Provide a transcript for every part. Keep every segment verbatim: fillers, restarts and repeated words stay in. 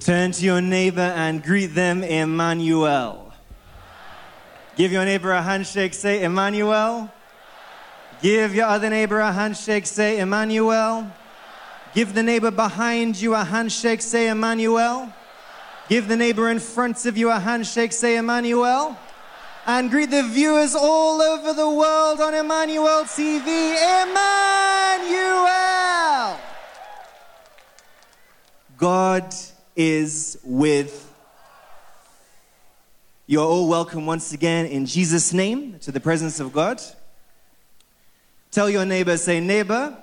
Turn to your neighbor and greet them, Emmanuel. Give your neighbor a handshake, say Emmanuel. Give your other neighbor a handshake, say Emmanuel. Give the neighbor behind you a handshake, say Emmanuel. Give the neighbor in front of you a handshake, say Emmanuel. And greet the viewers all over the world on Emmanuel T V, Emmanuel! God is with. You're all welcome once again in Jesus' name to the presence of God. Tell your neighbor, say, neighbor,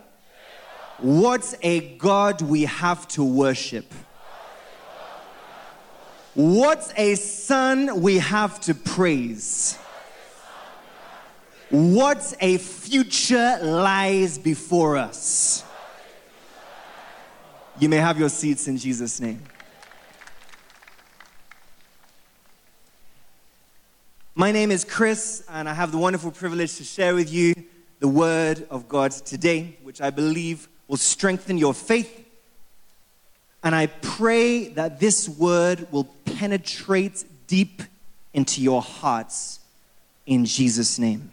what a God we have to worship. What a son we have to praise. What a future lies before us. You may have your seats in Jesus' name. My name is Chris, and I have the wonderful privilege to share with you the Word of God today, which I believe will strengthen your faith. And I pray that this word will penetrate deep into your hearts in Jesus' name.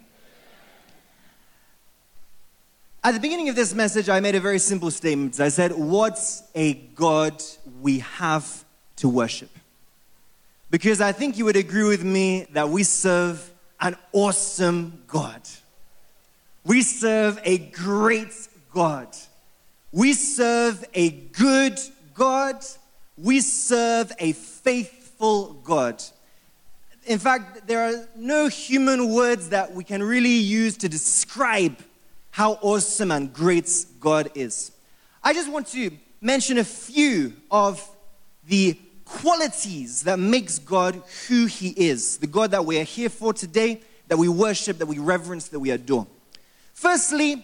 At the beginning of this message, I made a very simple statement. I said, what's a God we have to worship? Because I think you would agree with me that we serve an awesome God. We serve a great God. We serve a good God. God, we serve a faithful God. In fact, there are no human words that we can really use to describe how awesome and great God is. I just want to mention a few of the qualities that makes God who he is, the God that we are here for today, that we worship, that we reverence, that we adore. Firstly,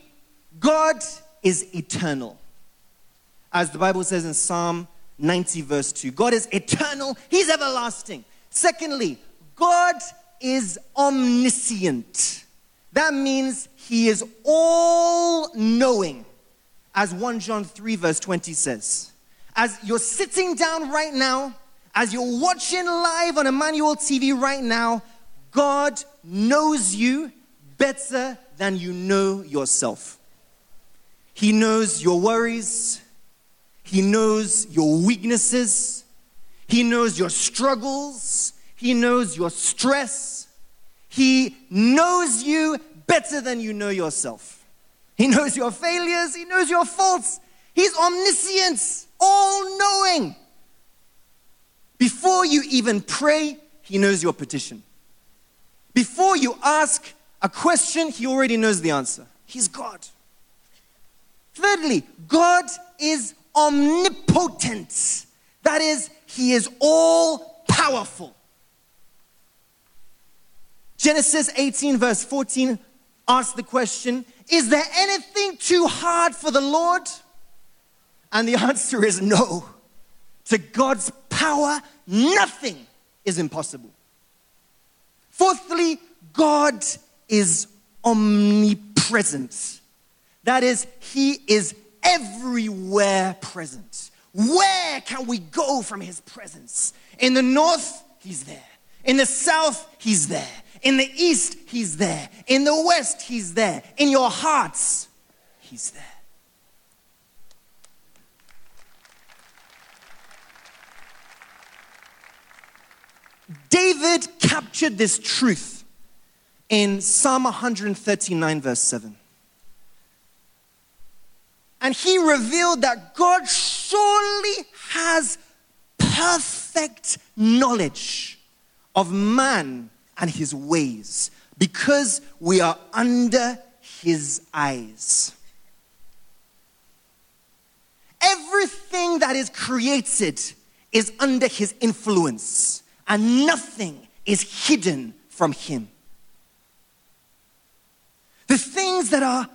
God is eternal. As the Bible says in Psalm ninety, verse two, God is eternal, he's everlasting. Secondly, God is omniscient. That means he is all-knowing, as First John three, verse twenty says. As you're sitting down right now, as you're watching live on Emmanuel T V right now, God knows you better than you know yourself. He knows your worries. He knows your weaknesses. He knows your struggles. He knows your stress. He knows you better than you know yourself. He knows your failures. He knows your faults. He's omniscient, all-knowing. Before you even pray, he knows your petition. Before you ask a question, he already knows the answer. He's God. Thirdly, God is omnipotent. That is, he is all-powerful. Genesis eighteen, verse fourteen asks the question, is there anything too hard for the Lord? And the answer is no. To God's power, nothing is impossible. Fourthly, God is omnipresent. That is, he is everywhere present. Where can we go from his presence? In the north, he's there. In the south, he's there. In the east, he's there. In the west, he's there. In your hearts, he's there. David captured this truth in Psalm one thirty-nine, verse seven. And he revealed that God surely has perfect knowledge of man and his ways because we are under his eyes. Everything that is created is under his influence, and nothing is hidden from him. The things that are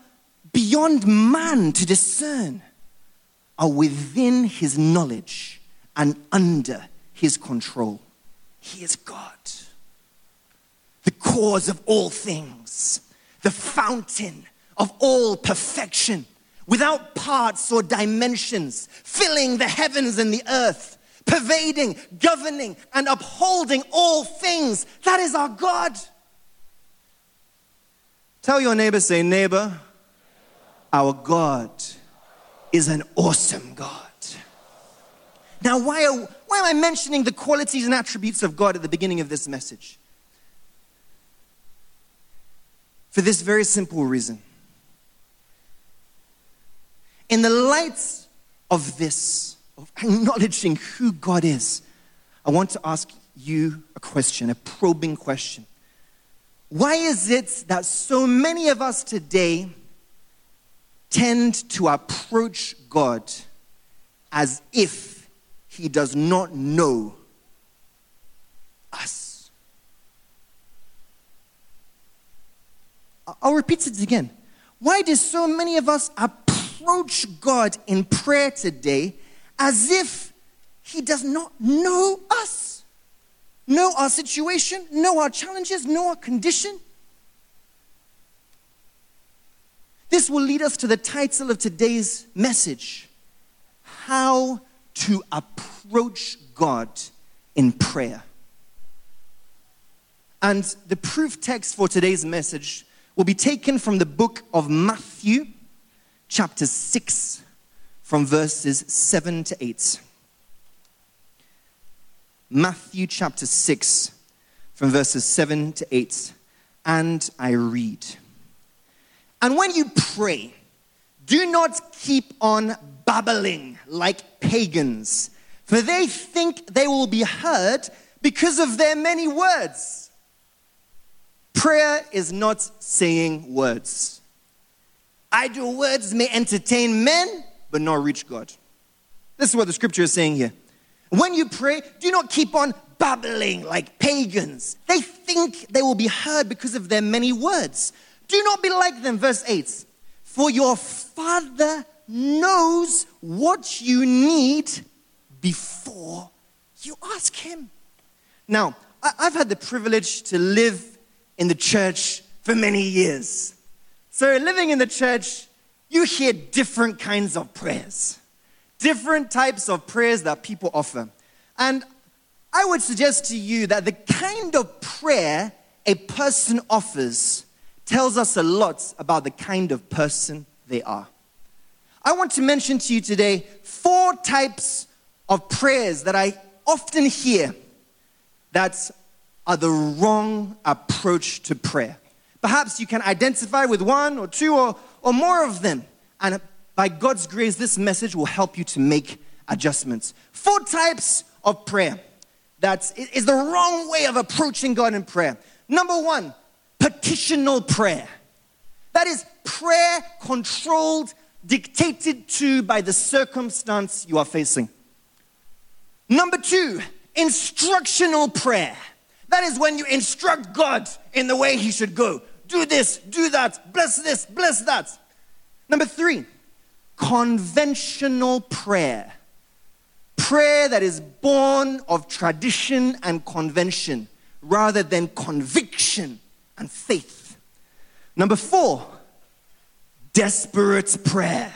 beyond man to discern are within his knowledge and under his control. He is God, the cause of all things, the fountain of all perfection, without parts or dimensions, filling the heavens and the earth, pervading, governing, and upholding all things. That is our God. Tell your neighbor, say, neighbor, our God is an awesome God. Now, why, are, why am I mentioning the qualities and attributes of God at the beginning of this message? For this very simple reason. In the light of this, of acknowledging who God is, I want to ask you a question, a probing question. Why is it that so many of us today tend to approach God as if He does not know us? I'll repeat it again. Why do so many of us approach God in prayer today as if He does not know us? Know our situation, know our challenges, know our condition? This will lead us to the title of today's message: How to approach God in prayer. And the proof text for today's message will be taken from the book of Matthew, chapter six, from verses seven to eight. Matthew chapter six, from verses seven to eight. And I read, "And when you pray, do not keep on babbling like pagans, for they think they will be heard because of their many words." Prayer is not saying words. Idle words may entertain men, but not reach God. This is what the scripture is saying here. When you pray, do not keep on babbling like pagans. They think they will be heard because of their many words. Do not be like them, verse eight. For your Father knows what you need before you ask Him. Now, I've had the privilege to live in the church for many years. So living in the church, you hear different kinds of prayers, different types of prayers that people offer. And I would suggest to you that the kind of prayer a person offers tells us a lot about the kind of person they are. I want to mention to you today four types of prayers that I often hear that are the wrong approach to prayer. Perhaps you can identify with one or two or, or more of them. And by God's grace, this message will help you to make adjustments. Four types of prayer that is the wrong way of approaching God in prayer. Number one, petitional prayer. That is prayer controlled, dictated to by the circumstance you are facing. Number two, instructional prayer. That is when you instruct God in the way He should go. Do this, do that, bless this, bless that. Number three, conventional prayer. Prayer that is born of tradition and convention rather than conviction and faith. Number four, desperate prayer.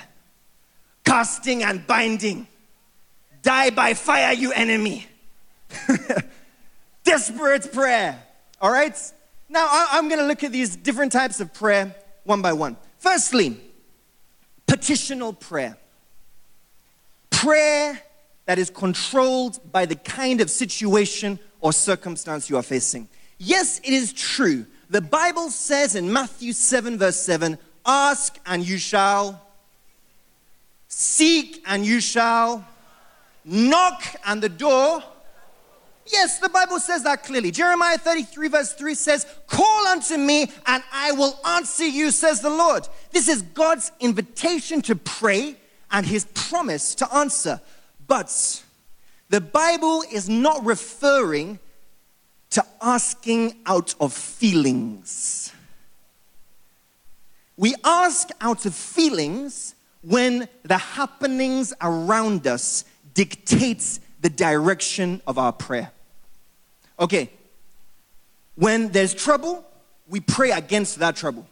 Casting and binding. Die by fire, you enemy. Desperate prayer. All right? Now, I'm going to look at these different types of prayer one by one. Firstly, petitional prayer. Prayer that is controlled by the kind of situation or circumstance you are facing. Yes, it is true. The Bible says in Matthew seven, verse seven, ask and you shall, seek and you shall, knock and the door. Yes, the Bible says that clearly. Jeremiah thirty-three verse three says, call unto me and I will answer you, says the Lord. This is God's invitation to pray and His promise to answer. But the Bible is not referring to asking out of feelings. We ask out of feelings when the happenings around us dictates the direction of our prayer. Okay, when there's trouble, we pray against that trouble.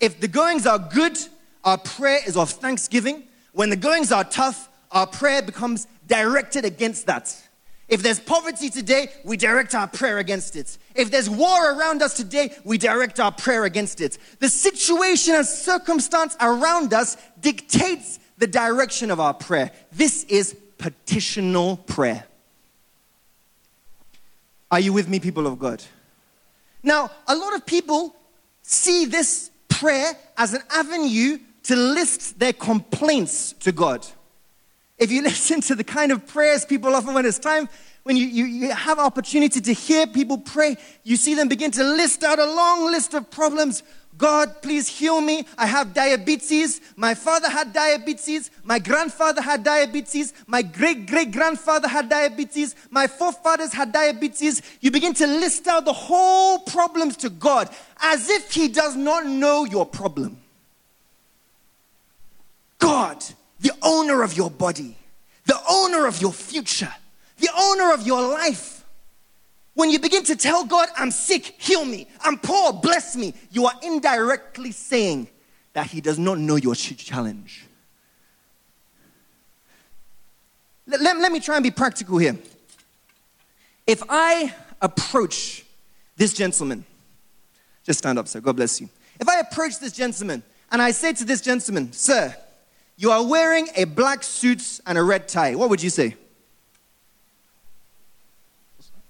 If the goings are good, our prayer is of thanksgiving. When the goings are tough, our prayer becomes directed against that. If there's poverty today, we direct our prayer against it. If there's war around us today, we direct our prayer against it. The situation and circumstance around us dictates the direction of our prayer. This is petitional prayer. Are you with me, people of God? Now, a lot of people see this prayer as an avenue to list their complaints to God. If you listen to the kind of prayers people often, when it's time, when you, you, you have opportunity to hear people pray, you see them begin to list out a long list of problems. God, please heal me. I have diabetes. My father had diabetes. My grandfather had diabetes. My great-great-grandfather had diabetes. My forefathers had diabetes. You begin to list out the whole problems to God as if he does not know your problem. God, the owner of your body, the owner of your future, the owner of your life. When you begin to tell God, I'm sick, heal me. I'm poor, bless me. You are indirectly saying that he does not know your challenge. Let, let, let me try and be practical here. If I approach this gentleman, just stand up, sir. God bless you. If I approach this gentleman and I say to this gentleman, sir, you are wearing a black suit and a red tie. What would you say?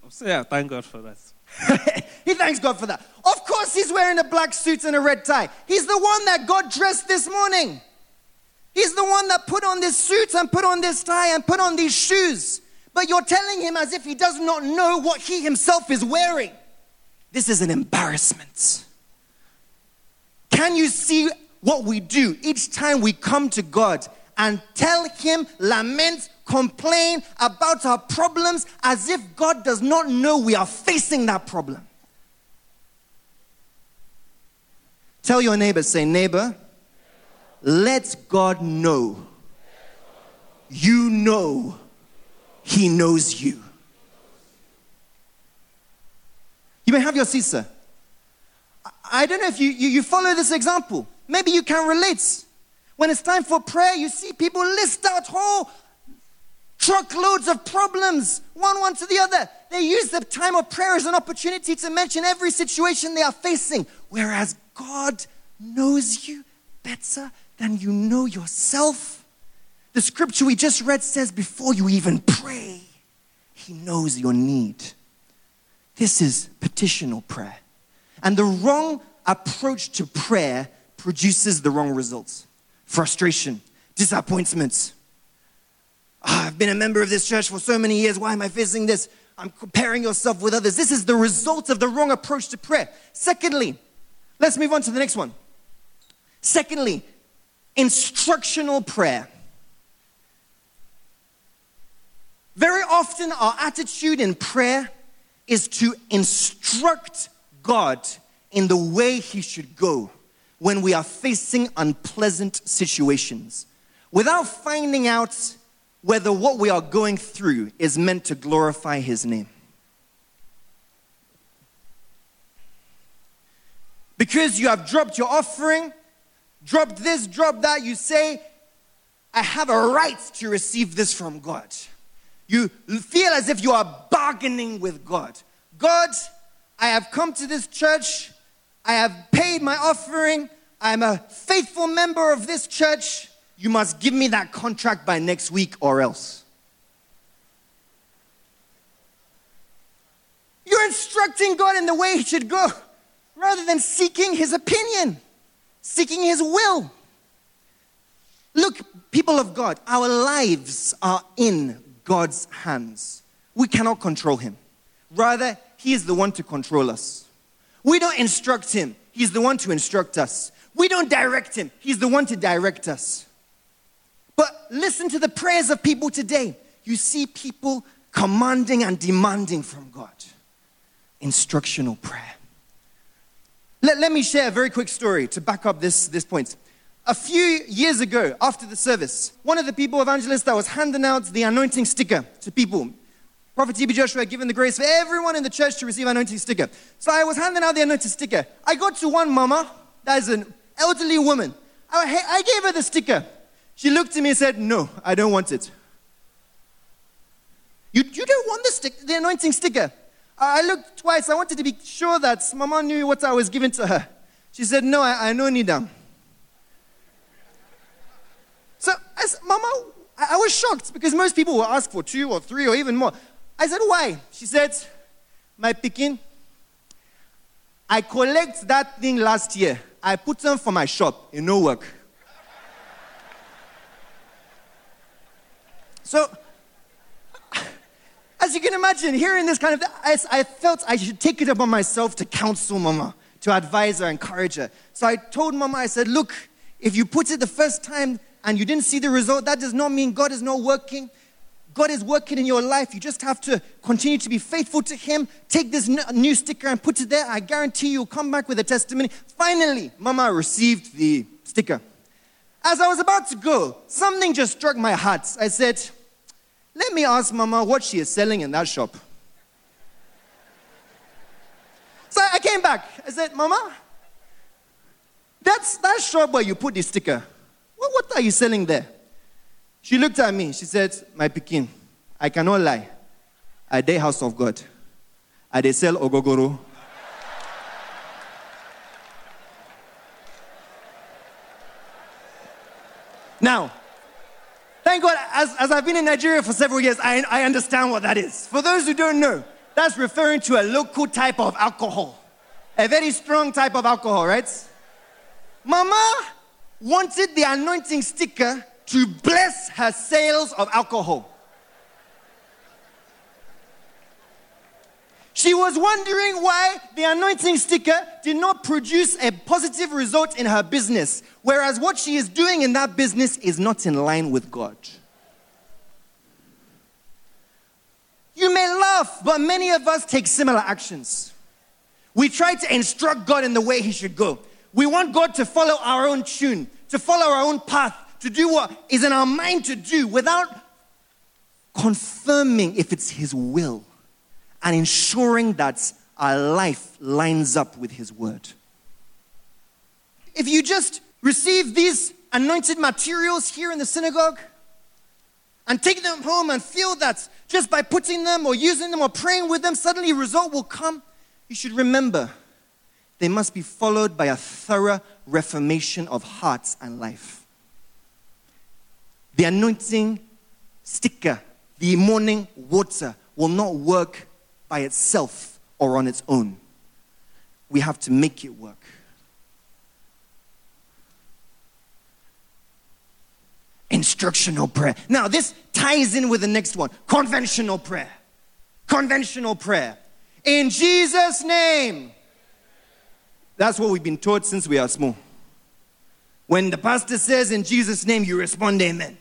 I'll say I thank God for that. He thanks God for that. Of course he's wearing a black suit and a red tie. He's the one that God dressed this morning. He's the one that put on this suit and put on this tie and put on these shoes. But you're telling him as if he does not know what he himself is wearing. This is an embarrassment. Can you see what we do each time we come to God and tell him, lament, complain about our problems as if God does not know we are facing that problem? Tell your neighbor, say, neighbor, let God know you know he knows you. You may have your seat, sir. I don't know if you, you, you follow this example. Maybe you can relate. When it's time for prayer, you see people list out whole truckloads of problems, one one to the other. They use the time of prayer as an opportunity to mention every situation they are facing, whereas God knows you better than you know yourself. The scripture we just read says, before you even pray, he knows your need. This is petitional prayer. And the wrong approach to prayer produces the wrong results. Frustration, disappointment. Oh, I've been a member of this church for so many years. Why am I facing this? I'm comparing yourself with others. This is the result of the wrong approach to prayer. Secondly, let's move on to the next one. Secondly, instructional prayer. Very often our attitude in prayer is to instruct God in the way he should go when we are facing unpleasant situations, without finding out whether what we are going through is meant to glorify his name. Because you have dropped your offering, dropped this, dropped that, you say, I have a right to receive this from God. You feel as if you are bargaining with God. God, I have come to this church, I have paid my offering. I'm a faithful member of this church. You must give me that contract by next week or else. You're instructing God in the way he should go rather than seeking his opinion, seeking his will. Look, people of God, our lives are in God's hands. We cannot control him. Rather, he is the one to control us. We don't instruct him. He's the one to instruct us. We don't direct him. He's the one to direct us. But listen to the prayers of people today. You see people commanding and demanding from God. Instructional prayer. Let, let me share a very quick story to back up this, this point. A few years ago, after the service, one of the people, evangelists, that was handing out the anointing sticker to people. Prophet T B Joshua had given the grace for everyone in the church to receive an anointing sticker. So I was handing out the anointing sticker. I got to one mama, that is an elderly woman. I, I gave her the sticker. She looked at me and said, no, I don't want it. stick, the anointing sticker. I looked twice. I wanted to be sure that Mama knew what I was giving to her. She said, no, I, I don't need them. So I said, Mama, I, I was shocked because most people will ask for two or three or even more. I said, why? She said, my picking, I collect that thing last year. I put them for my shop in Newark. So, as you can imagine, hearing this kind of thing, I, I felt I should take it upon myself to counsel Mama, to advise her, encourage her. So I told Mama, I said, look, if you put it the first time and you didn't see the result, that does not mean God is not working. God is working in your life. You just have to continue to be faithful to Him. Take this new sticker and put it there. I guarantee you'll come back with a testimony. Finally, Mama received the sticker. As I was about to go, something just struck my heart. I said, let me ask Mama what she is selling in that shop. So I came back. I said, Mama, that's that shop where you put the sticker. Well, what are you selling there? She looked at me. She said, my pikin, I cannot lie. At the house of God, I they sell ogogoro. Now, thank God, as, as I've been in Nigeria for several years, I, I understand what that is. For those who don't know, that's referring to a local type of alcohol. A very strong type of alcohol, right? Mama wanted the anointing sticker to bless her sales of alcohol. She was wondering why the anointing sticker did not produce a positive result in her business, whereas what she is doing in that business is not in line with God. You may laugh, but many of us take similar actions. We try to instruct God in the way He should go. We want God to follow our own tune, to follow our own path, to do what is in our mind to do without confirming if it's His will and ensuring that our life lines up with His word. If you just receive these anointed materials here in the synagogue and take them home and feel that just by putting them or using them or praying with them, suddenly a result will come, you should remember they must be followed by a thorough reformation of hearts and life. The anointing sticker, the morning water, will not work by itself or on its own. We have to make it work. Instructional prayer. Now, this ties in with the next one. Conventional prayer. Conventional prayer. In Jesus' name. That's what we've been taught since we are small. When the pastor says, in Jesus' name, you respond, amen.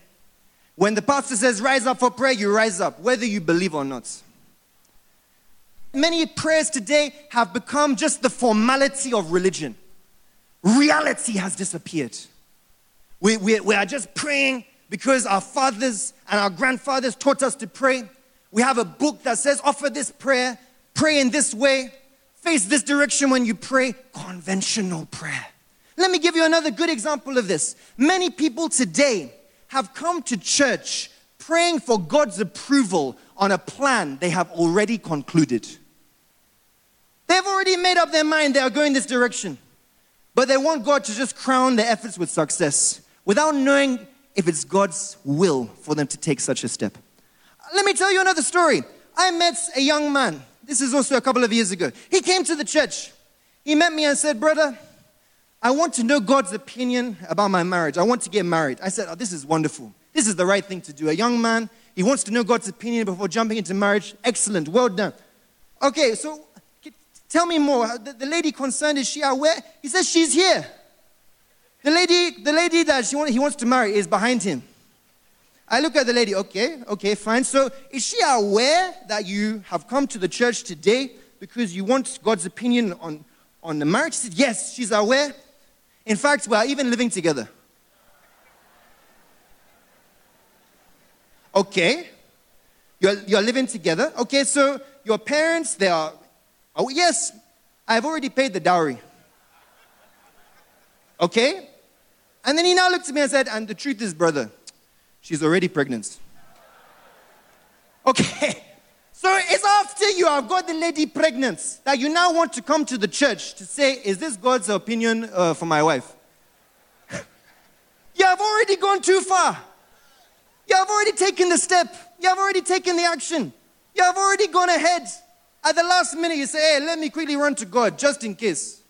When the pastor says, rise up for prayer, you rise up, whether you believe or not. Many prayers today have become just the formality of religion. Reality has disappeared. We, we, we are just praying because our fathers and our grandfathers taught us to pray. We have a book that says, offer this prayer, pray in this way, face this direction when you pray. Conventional prayer. Let me give you another good example of this. Many people today have come to church praying for God's approval on a plan they have already concluded. They've already made up their mind they are going this direction, but they want God to just crown their efforts with success without knowing if it's God's will for them to take such a step. Let me tell you another story. I met a young man. This is also a couple of years ago. He came to the church. He met me and said, brother, I want to know God's opinion about my marriage. I want to get married. I said, oh, this is wonderful. This is the right thing to do. A young man, he wants to know God's opinion before jumping into marriage. Excellent. Well done. Okay, so tell me more. The, the lady concerned, is she aware? He says, she's here. The lady the lady that she want, he wants to marry is behind him. I look at the lady. Okay, okay, fine. So is she aware that you have come to the church today because you want God's opinion on, on the marriage? She said, yes, she's aware. In fact, we are even living together. Okay. You're, you're living together. Okay, so your parents, they are... Oh, yes, I've already paid the dowry. Okay. And then he now looked at me and said, and the truth is, brother, she's already pregnant. Okay. So it's after you have got the lady pregnant that you now want to come to the church to say, is this God's opinion uh, for my wife? You have already gone too far. You have already taken the step. You have already taken the action. You have already gone ahead. At the last minute, you say, hey, let me quickly run to God, just in case.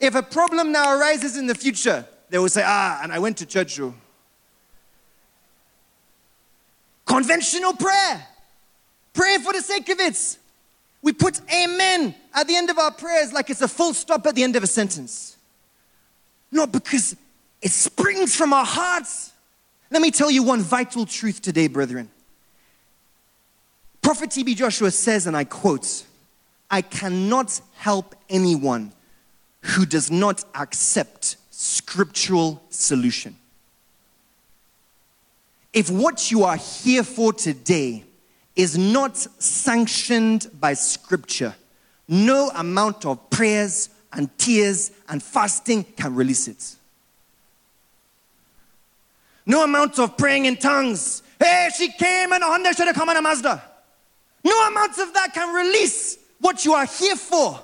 If a problem now arises in the future, they will say, ah, and I went to church. Oh. Conventional prayer. Pray for the sake of it. We put amen at the end of our prayers like it's a full stop at the end of a sentence. Not because it springs from our hearts. Let me tell you one vital truth today, brethren. Prophet T B Joshua says, and I quote, I cannot help anyone who does not accept scriptural solution. If what you are here for today is not sanctioned by scripture, no amount of prayers and tears and fasting can release it. No amount of praying in tongues. Hey, she came and a Honda should have come on a Mazda. No amount of that can release what you are here for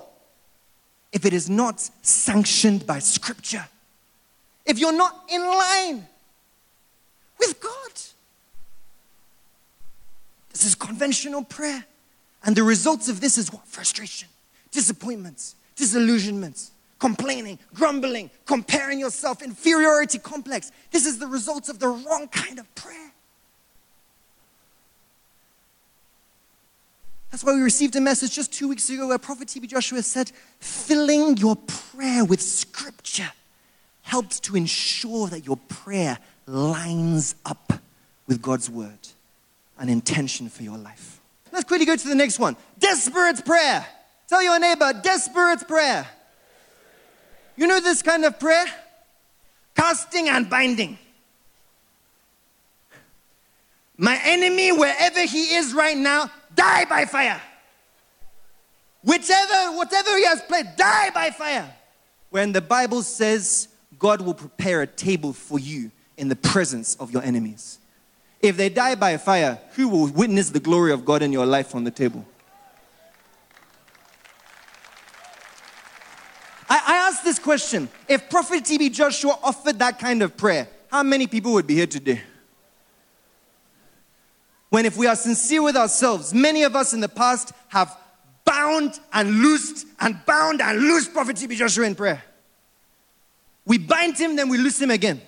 if it is not sanctioned by scripture. If you're not in line with God. This is conventional prayer. And the results of this is what? Frustration, disappointment, disillusionment, complaining, grumbling, comparing yourself, inferiority complex. This is the results of the wrong kind of prayer. That's why we received a message just two weeks ago where Prophet T B Joshua said, filling your prayer with scripture helps to ensure that your prayer lines up with God's word and intention for your life. Let's quickly go to the next one. Desperate prayer. Tell your neighbor, desperate prayer. You know this kind of prayer? Casting and binding. My enemy, wherever he is right now, die by fire. Whichever, whatever he has played, die by fire. When the Bible says God will prepare a table for you in the presence of your enemies. If they die by fire, who will witness the glory of God in your life on the table? I, I asked this question. If Prophet T B Joshua offered that kind of prayer, how many people would be here today? When if we are sincere with ourselves, many of us in the past have bound and loosed and bound and loosed Prophet T B Joshua in prayer. We bind him, then we loose him again.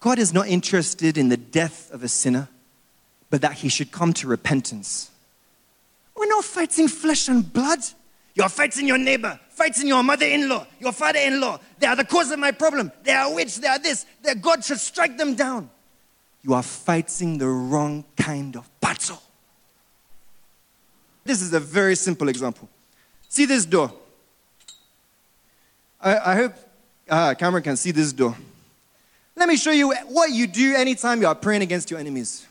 God is not interested in the death of a sinner, but that he should come to repentance. We're not fighting flesh and blood. You're fighting your neighbor, fighting your mother-in-law, your father-in-law. They are the cause of my problem. They are witch, they are this. That God should strike them down. You are fighting the wrong kind of battle. This is a very simple example. See this door. I, I hope uh, camera can see this door. Let me show you what you do anytime you are praying against your enemies.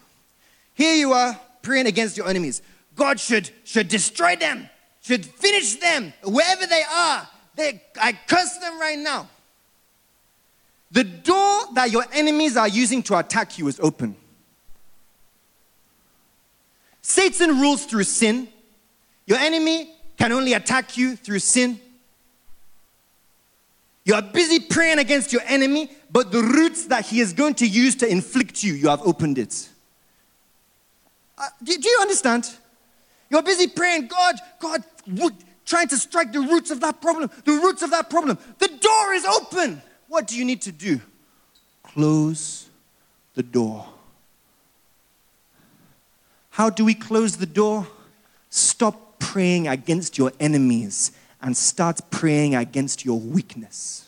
Here you are praying against your enemies. God should, should destroy them, should finish them, wherever they are. They, I curse them right now. The door that your enemies are using to attack you is open. Satan rules through sin. Your enemy can only attack you through sin. You are busy praying against your enemy, but the roots that he is going to use to inflict you, you have opened it. Uh, do, do you understand? You're busy praying, God, God, trying to strike the roots of that problem, the roots of that problem. The door is open. What do you need to do? Close the door. How do we close the door? Stop praying against your enemies and start praying against your weakness.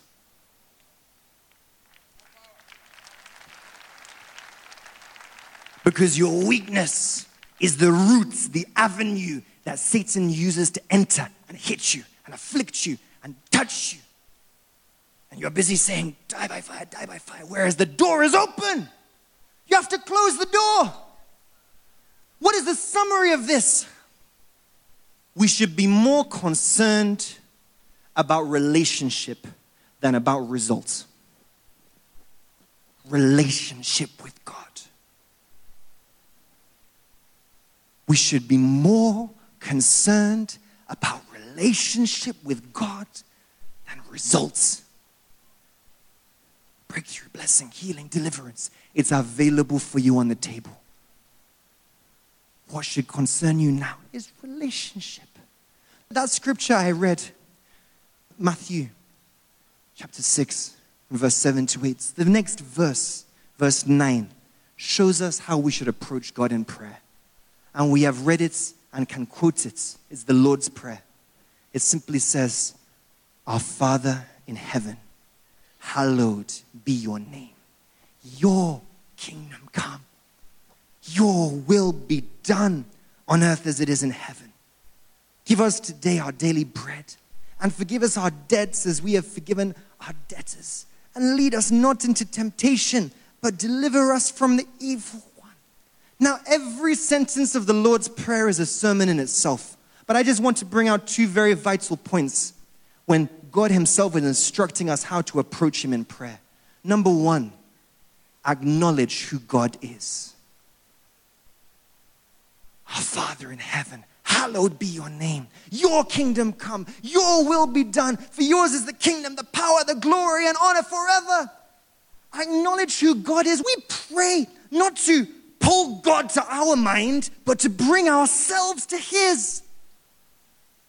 Because your weakness is the roots, the avenue that Satan uses to enter and hit you and afflict you and touch you. And you're busy saying, die by fire, die by fire, whereas the door is open. You have to close the door. What is the summary of this? We should be more concerned about relationship than about results. relationship with God. We should be more concerned about relationship with God than results. Breakthrough, blessing, healing, deliverance. It's available for you on the table. What should concern you now is relationship. That scripture I read, Matthew chapter six, verse seven to eight. The next verse, verse nine, shows us how we should approach God in prayer. And we have read it and can quote it. It's the Lord's Prayer. It simply says, "Our Father in heaven, hallowed be your name. Your kingdom come. Your will be done on earth as it is in heaven. Give us today our daily bread, and forgive us our debts as we have forgiven our debtors. And lead us not into temptation, but deliver us from the evil one." Now, every sentence of the Lord's Prayer is a sermon in itself, but I just want to bring out two very vital points when God himself is instructing us how to approach him in prayer. Number one, acknowledge who God is. Our Father in heaven, hallowed be your name. Your kingdom come. Your will be done. For yours is the kingdom, the power, the glory, and honor forever. Acknowledge who God is. We pray not to pull God to our mind, but to bring ourselves to his.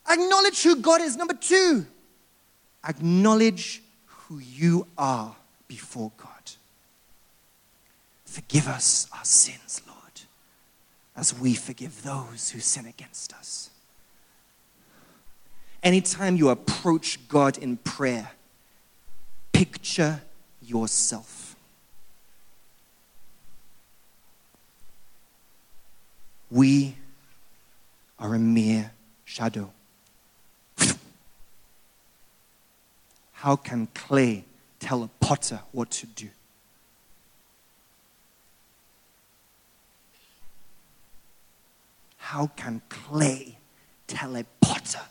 Acknowledge who God is. Number two, acknowledge who you are before God. Forgive us our sins, Lord, as we forgive those who sin against us. Anytime you approach God in prayer, picture yourself. We are a mere shadow. How can clay tell a potter what to do? How can clay tell a potter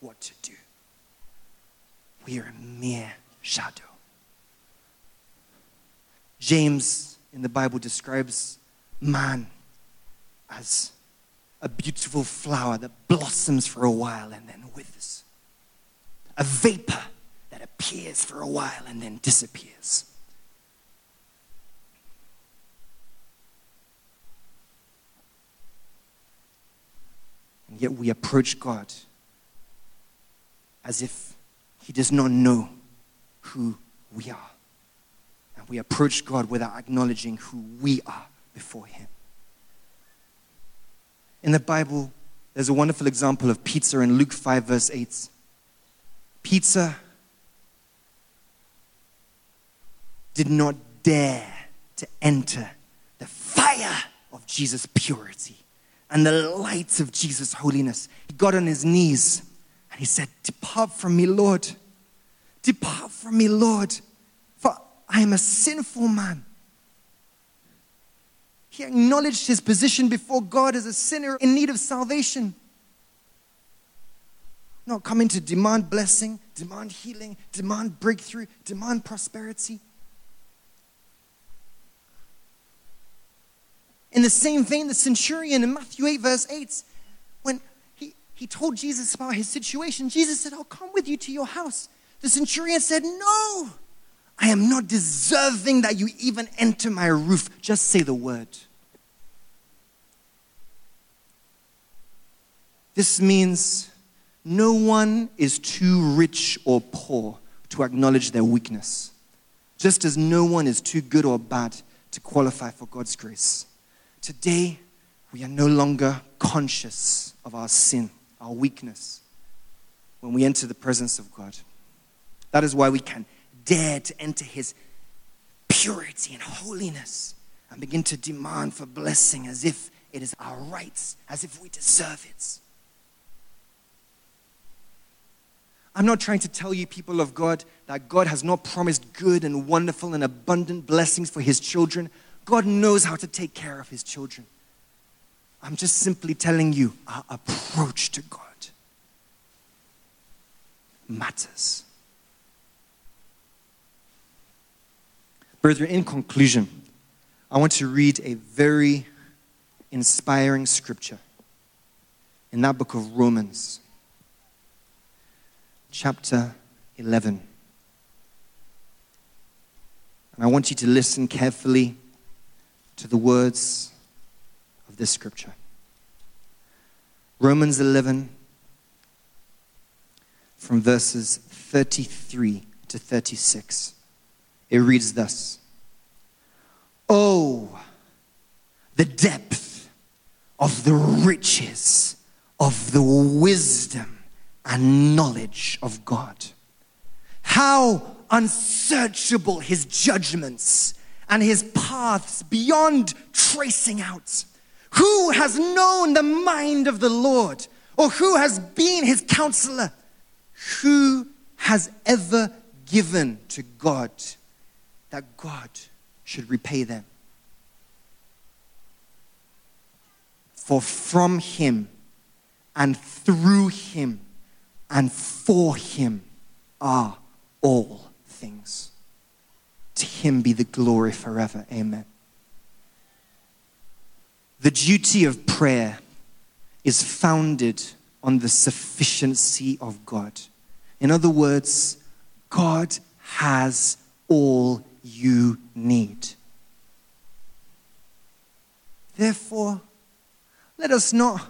what to do? We are a mere shadow. James in the Bible describes man as a beautiful flower that blossoms for a while and then withers. A vapor that appears for a while and then disappears. And yet we approach God as if he does not know who we are. And we approach God without acknowledging who we are before him. In the Bible, there's a wonderful example of Peter in Luke five, verse eight. Peter did not dare to enter the fire of Jesus' purity and the light of Jesus' holiness. He got on his knees and he said, "Depart from me, Lord. Depart from me, Lord, for I am a sinful man." He acknowledged his position before God as a sinner in need of salvation. Not coming to demand blessing, demand healing, demand breakthrough, demand prosperity. In the same vein, the centurion in Matthew eight, verse eight, when he, he told Jesus about his situation, Jesus said, "I'll come with you to your house." The centurion said, "No, I am not deserving that you even enter my roof. Just say the word." This means no one is too rich or poor to acknowledge their weakness, just as no one is too good or bad to qualify for God's grace. Today, we are no longer conscious of our sin, our weakness, when we enter the presence of God. That is why we can dare to enter his purity and holiness and begin to demand for blessing as if it is our rights, as if we deserve it. I'm not trying to tell you, people of God, that God has not promised good and wonderful and abundant blessings for his children. God knows how to take care of his children. I'm just simply telling you, our approach to God matters. Brethren, in conclusion, I want to read a very inspiring scripture in that book of Romans, chapter eleven. And I want you to listen carefully to the words of this scripture. Romans eleven, from verses thirty-three to thirty-six. It reads thus. Oh, the depth of the riches of the wisdom and knowledge of God. How unsearchable his judgments and his paths beyond tracing out. Who has known the mind of the Lord? Or who has been his counselor? Who has ever given to God that God should repay them? For from him and through him and for him are all things. To him be the glory forever. Amen. The duty of prayer is founded on the sufficiency of God. In other words, God has all you need. Therefore, let us not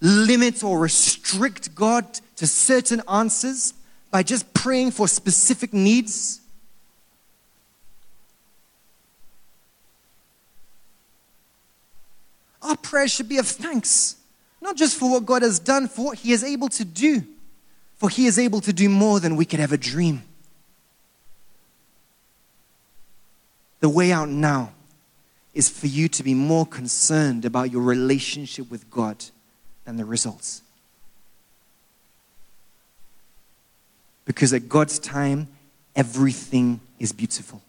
limit or restrict God to certain answers by just praying for specific needs. Our prayer should be of thanks, not just for what God has done, for what he is able to do, for he is able to do more than we could ever dream. The way out now is for you to be more concerned about your relationship with God than the results. Because at God's time, everything is beautiful.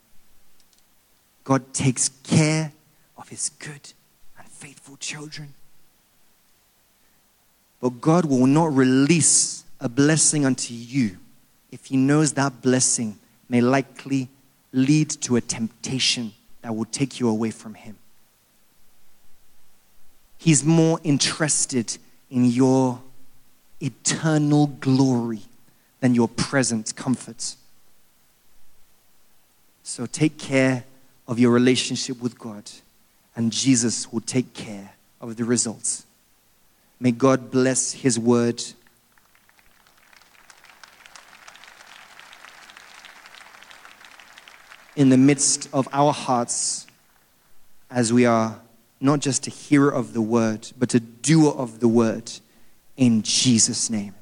God takes care of his good and faithful children. But God will not release a blessing unto you if he knows that blessing may likely lead to a temptation that will take you away from him. He's more interested in your eternal glory than your present comforts. So take care of your relationship with God, and Jesus will take care of the results. May God bless his word. In the midst of our hearts, as we are not just a hearer of the word, but a doer of the word, in Jesus' name.